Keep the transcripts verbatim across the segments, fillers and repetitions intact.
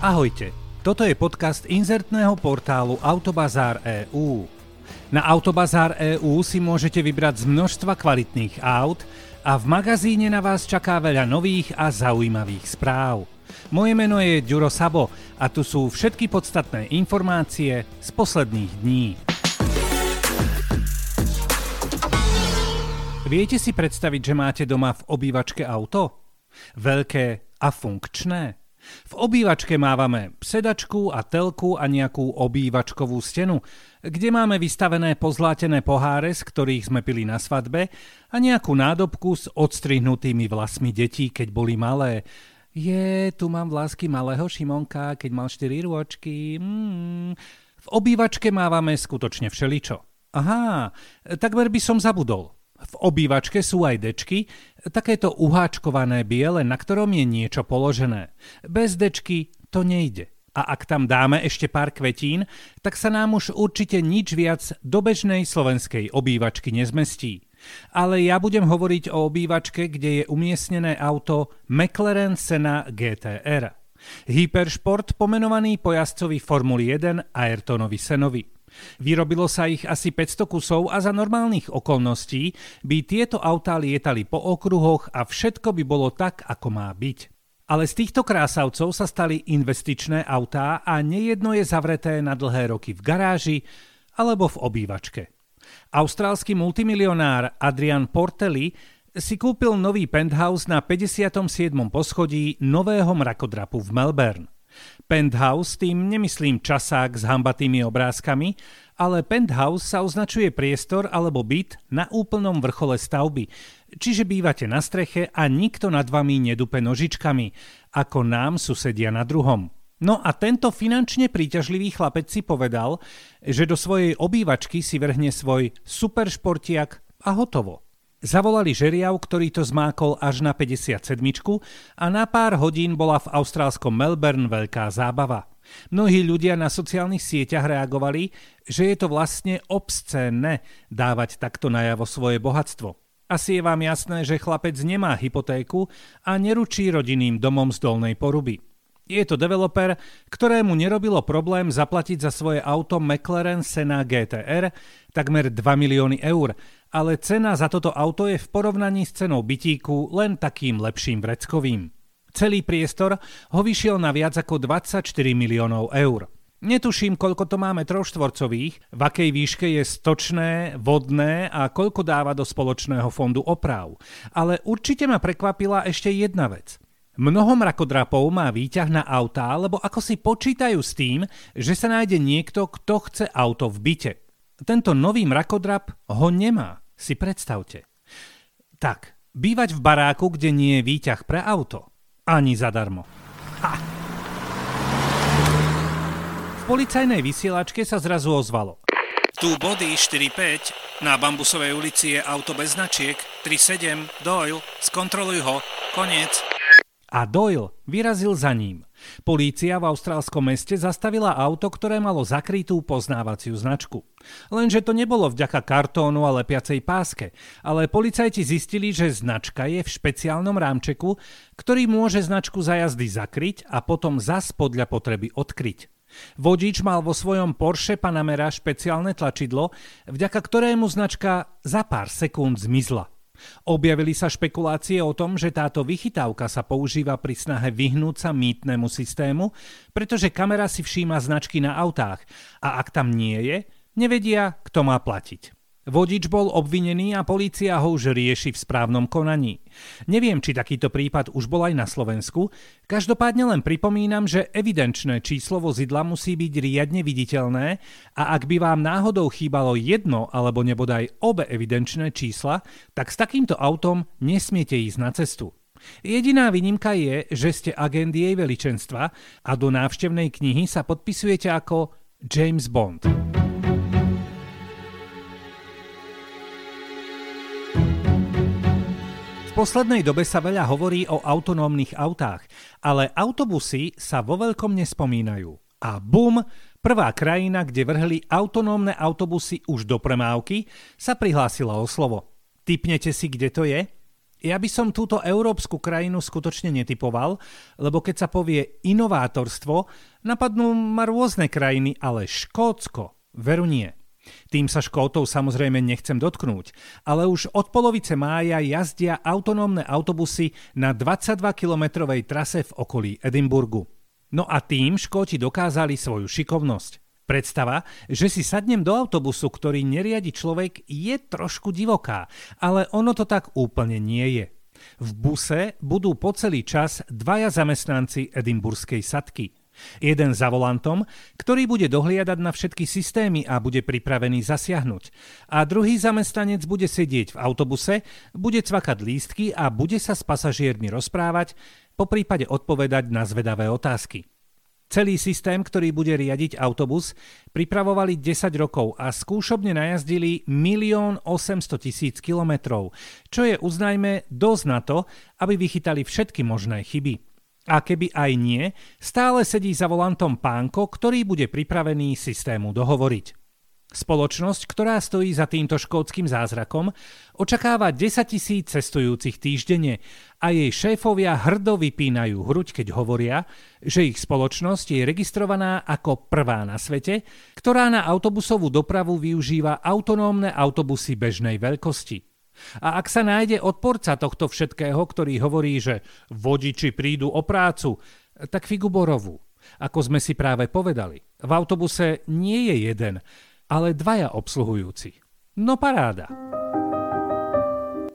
Ahojte, toto je podcast inzertného portálu Autobazar bodka e u. Na Autobazar bodka e u si môžete vybrať z množstva kvalitných aut a v magazíne na vás čaká veľa nových a zaujímavých správ. Moje meno je Ďuro Sabo a tu sú všetky podstatné informácie z posledných dní. Viete si predstaviť, že máte doma v obývačke auto? Veľké a funkčné? V obývačke mávame sedačku a telku a nejakú obývačkovú stenu, kde máme vystavené pozlátené poháre, z ktorých sme pili na svadbe, a nejakú nádobku s odstrihnutými vlasmi detí, keď boli malé. Je, tu mám vlásky malého Šimonka, keď mal štyri rôčky. Mm. V obývačke mávame skutočne všeličo. Aha, takmer by som zabudol. V obývačke sú aj dečky, takéto uháčkované biele, na ktorom je niečo položené. Bez dečky to nejde. A ak tam dáme ešte pár kvetín, tak sa nám už určite nič viac do bežnej slovenskej obývačky nezmestí. Ale ja budem hovoriť o obývačke, kde je umiestnené auto McLaren Senna gé té er. Hyperšport pomenovaný po jazdcovi Formuly jeden Ayrtonovi Senovi. Vyrobilo sa ich asi päťsto kusov a za normálnych okolností by tieto autá lietali po okruhoch a všetko by bolo tak, ako má byť. Ale z týchto krásavcov sa stali investičné autá a nejedno je zavreté na dlhé roky v garáži alebo v obývačke. Austrálsky multimilionár Adrian Portelli si kúpil nový penthouse na päťdesiatom siedmom poschodí nového mrakodrapu v Melbourne. Penthouse, tým nemyslím časák s hambatými obrázkami, ale penthouse sa označuje priestor alebo byt na úplnom vrchole stavby, čiže bývate na streche a nikto nad vami nedupe nožičkami, ako nám susedia na druhom. No a tento finančne príťažlivý chlapec si povedal, že do svojej obývačky si vrhne svoj superšportiak a hotovo. Zavolali žeriav, ktorý to zmákol až na päťdesiatsedmičku a na pár hodín bola v austrálskom Melbourne veľká zábava. Mnohí ľudia na sociálnych sieťach reagovali, že je to vlastne obscénne dávať takto najavo svoje bohatstvo. Asi je vám jasné, že chlapec nemá hypotéku a neručí rodinným domom z Dolnej Poruby. Je to developer, ktorému nerobilo problém zaplatiť za svoje auto McLaren Senna gé té er takmer dva milióny eur, ale cena za toto auto je v porovnaní s cenou bytíku len takým lepším vreckovým. Celý priestor ho vyšiel na viac ako dvadsaťštyri miliónov eur. Netuším, koľko to má metrov štvorcových, v akej výške je stočné, vodné a koľko dáva do spoločného fondu oprav. Ale určite ma prekvapila ešte jedna vec. Mnoho mrakodrapov má výťah na autá, lebo ako si počítajú s tým, že sa nájde niekto, kto chce auto v byte. Tento nový mrakodrap ho nemá, si predstavte. Tak, bývať v baráku, kde nie je výťah pre auto. Ani zadarmo. Ha! V policajnej vysielačke sa zrazu ozvalo. Tu body štyri päť, na Bambusovej ulici je auto bez značiek, tri sedem, Doyle, skontroluj ho, koniec. A Doyle vyrazil za ním. Polícia v austrálskom meste zastavila auto, ktoré malo zakrytú poznávaciu značku. Lenže to nebolo vďaka kartónu a lepiacej páske, ale policajti zistili, že značka je v špeciálnom rámčeku, ktorý môže značku za jazdy zakryť a potom zas podľa potreby odkryť. Vodič mal vo svojom Porsche Panamera špeciálne tlačidlo, vďaka ktorému značka za pár sekúnd zmizla. Objavili sa špekulácie o tom, že táto vychytávka sa používa pri snahe vyhnúť sa mýtnemu systému, pretože kamera si všíma značky na autách a ak tam nie je, nevedia, kto má platiť. Vodič bol obvinený a polícia ho už rieši v správnom konaní. Neviem, či takýto prípad už bol aj na Slovensku, každopádne len pripomínam, že evidenčné číslo vozidla musí byť riadne viditeľné a ak by vám náhodou chýbalo jedno alebo nebodaj obe evidenčné čísla, tak s takýmto autom nesmiete ísť na cestu. Jediná výnimka je, že ste agent jej veličenstva a do návštevnej knihy sa podpisujete ako James Bond. V poslednej dobe sa veľa hovorí o autonómnych autách, ale autobusy sa vo veľkom nespomínajú. A bum, prvá krajina, kde vrhli autonómne autobusy už do premávky, sa prihlásila o slovo. Tipnete si, kde to je? Ja by som túto európsku krajinu skutočne netipoval, lebo keď sa povie inovátorstvo, napadnú ma rôzne krajiny, ale Škótsko veru nie. Tým sa Škótov samozrejme nechcem dotknúť, ale už od polovice mája jazdia autonómne autobusy na dvadsaťdvakilometrovej trase v okolí Edinburgu. No a tým Škóti dokázali svoju šikovnosť. Predstava, že si sadnem do autobusu, ktorý neriadi človek, je trošku divoká, ale ono to tak úplne nie je. V buse budú po celý čas dvaja zamestnanci edinburskej sadky. Jeden za volantom, ktorý bude dohliadať na všetky systémy a bude pripravený zasiahnuť. A druhý zamestnanec bude sedieť v autobuse, bude cvakať lístky a bude sa s pasažiermi rozprávať, poprípade odpovedať na zvedavé otázky. Celý systém, ktorý bude riadiť autobus, pripravovali desať rokov a skúšobne najazdili milión osemstotisíc kilometrov, čo je uznajme dosť na to, aby vychytali všetky možné chyby. A keby aj nie, stále sedí za volantom pánko, ktorý bude pripravený systému dohovoriť. Spoločnosť, ktorá stojí za týmto škótskym zázrakom, očakáva desaťtisíc cestujúcich týždenne a jej šéfovia hrdo vypínajú hruď, keď hovoria, že ich spoločnosť je registrovaná ako prvá na svete, ktorá na autobusovú dopravu využíva autonómne autobusy bežnej veľkosti. A ak sa nájde odporca tohto všetkého, ktorý hovorí, že vodiči prídu o prácu, tak figu borovú. Ako sme si práve povedali, v autobuse nie je jeden, ale dvaja obsluhujúci. No paráda.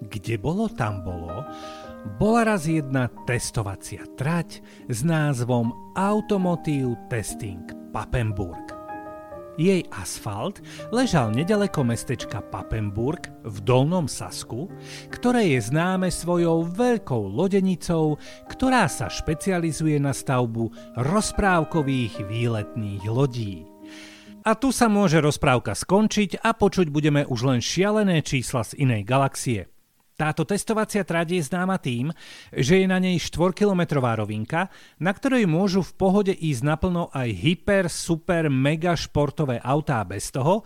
Kde bolo, tam bolo. Bola raz jedna testovacia trať s názvom Automotive Testing Papenburg. Jej asfalt ležal nedaleko mestečka Papenburg v Dolnom Sasku, ktoré je známe svojou veľkou lodenicou, ktorá sa špecializuje na stavbu rozprávkových výletných lodí. A tu sa môže rozprávka skončiť a počuť budeme už len šialené čísla z inej galaxie. Táto testovacia trať je známa tým, že je na nej štvorkilometrová rovinka, na ktorej môžu v pohode ísť naplno aj hyper, super, mega športové autá bez toho,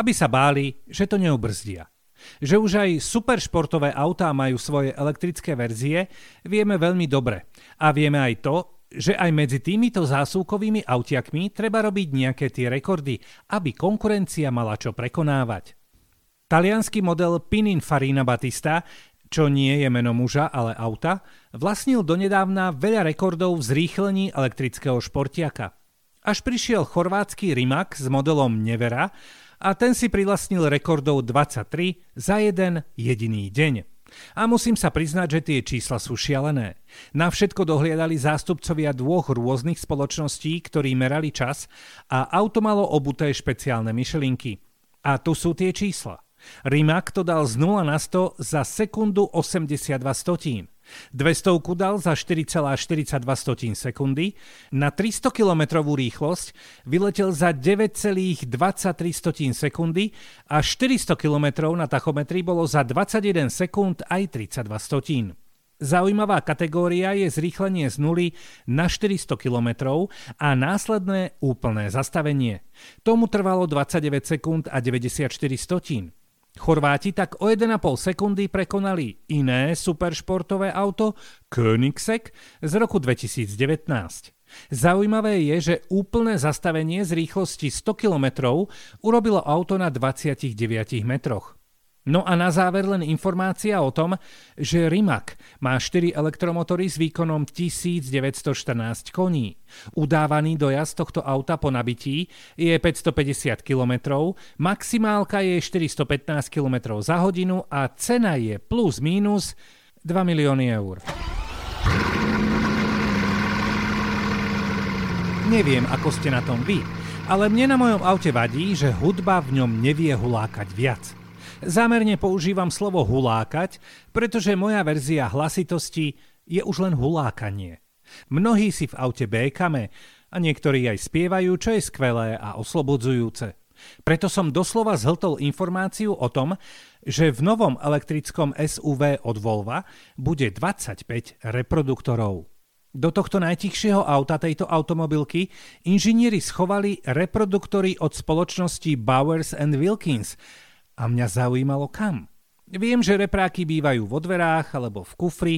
aby sa báli, že to neobrzdia. Že už aj super športové autá majú svoje elektrické verzie, vieme veľmi dobre. A vieme aj to, že aj medzi týmito zásuvkovými autiakmi treba robiť nejaké tie rekordy, aby konkurencia mala čo prekonávať. Taliansky model Pininfarina Battista, čo nie je meno muža, ale auta, vlastnil donedávna veľa rekordov v zrýchlení elektrického športiaka. Až prišiel chorvátsky Rimac s modelom Nevera a ten si prilastnil rekordov dvadsaťtri za jeden jediný deň. A musím sa priznať, že tie čísla sú šialené. Na všetko dohliadali zástupcovia dvoch rôznych spoločností, ktorí merali čas a auto malo obuté špeciálne myšelinky. A tu sú tie čísla. Rimac to dal z nula na sto za sekundu osemdesiatdva stotín, dvestovku dal za štyri celé štyridsaťdva sekundy, na tristokilometrovú rýchlosť vyletel za deväť celé dvadsaťtri sekundy a štyristo kilometrov na tachometri bolo za dvadsaťjeden sekúnd aj tridsaťdva stotín. Zaujímavá kategória je zrýchlenie z nuly na štyristo kilometrov a následné úplné zastavenie. Tomu trvalo dvadsaťdeväť sekúnd a deväťdesiatštyri stotín. Chorváti tak o jeden a pol sekundy prekonali iné superšportové auto Koenigsegg z roku dvetisícdevätnásť. Zaujímavé je, že úplné zastavenie z rýchlosti sto kilometrov urobilo auto na dvadsaťdeväť metroch. No a na záver len informácia o tom, že Rimac má štyri elektromotory s výkonom tisícdeväťstoštrnásť koní. Udávaný dojazd tohto auta po nabití je päťstopäťdesiat kilometrov, maximálka je štyristopätnásť kilometrov za hodinu a cena je plus mínus dva milióny eur. Neviem, ako ste na tom vy, ale mne na mojom aute vadí, že hudba v ňom nevie hulákať viac. Zámerne používam slovo hulákať, pretože moja verzia hlasitosti je už len hulákanie. Mnohí si v aute békame a niektorí aj spievajú, čo je skvelé a oslobodzujúce. Preto som doslova zhltol informáciu o tom, že v novom elektrickom es ú vé od Volva bude dvadsaťpäť reproduktorov. Do tohto najtichšieho auta tejto automobilky inžinieri schovali reproduktory od spoločnosti Bowers and Wilkins. A mňa zaujímalo kam. Viem, že repráky bývajú vo dverách alebo v kufri,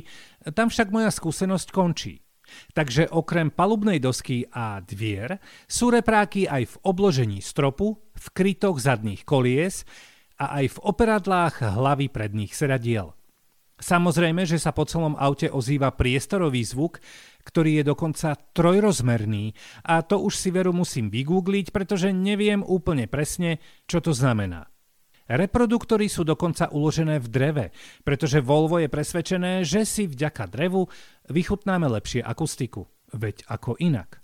tam však moja skúsenosť končí. Takže okrem palubnej dosky a dvier sú repráky aj v obložení stropu, v krytoch zadných kolies a aj v operadlách hlavy predných sedadiel. Samozrejme, že sa po celom aute ozýva priestorový zvuk, ktorý je dokonca trojrozmerný, a to už si veru musím vygoogliť, pretože neviem úplne presne, čo to znamená. Reproduktory sú dokonca uložené v dreve, pretože Volvo je presvedčené, že si vďaka drevu vychutnáme lepšie akustiku. Veď ako inak.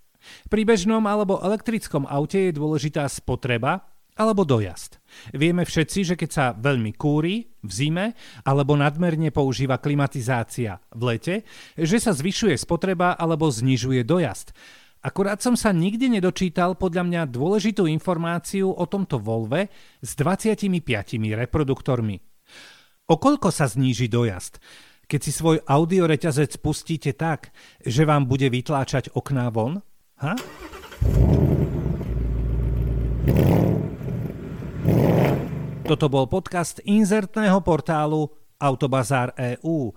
Pri bežnom alebo elektrickom aute je dôležitá spotreba alebo dojazd. Vieme všetci, že keď sa veľmi kúri v zime alebo nadmerne používa klimatizácia v lete, že sa zvyšuje spotreba alebo znižuje dojazd. Akurát som sa nikdy nedočítal podľa mňa dôležitú informáciu o tomto Volve s dvadsiatimi piatimi reproduktormi. O koľko sa zníži dojazd, keď si svoj audioreťazec pustíte tak, že vám bude vytláčať okná von? Ha? Toto bol podcast inzertného portálu Autobazar bodka e u.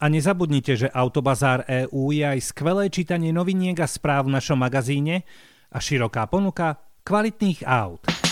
A nezabudnite, že Autobazar bodka e u je aj skvelé čítanie noviniek a správ v našom magazíne a široká ponuka kvalitných aut.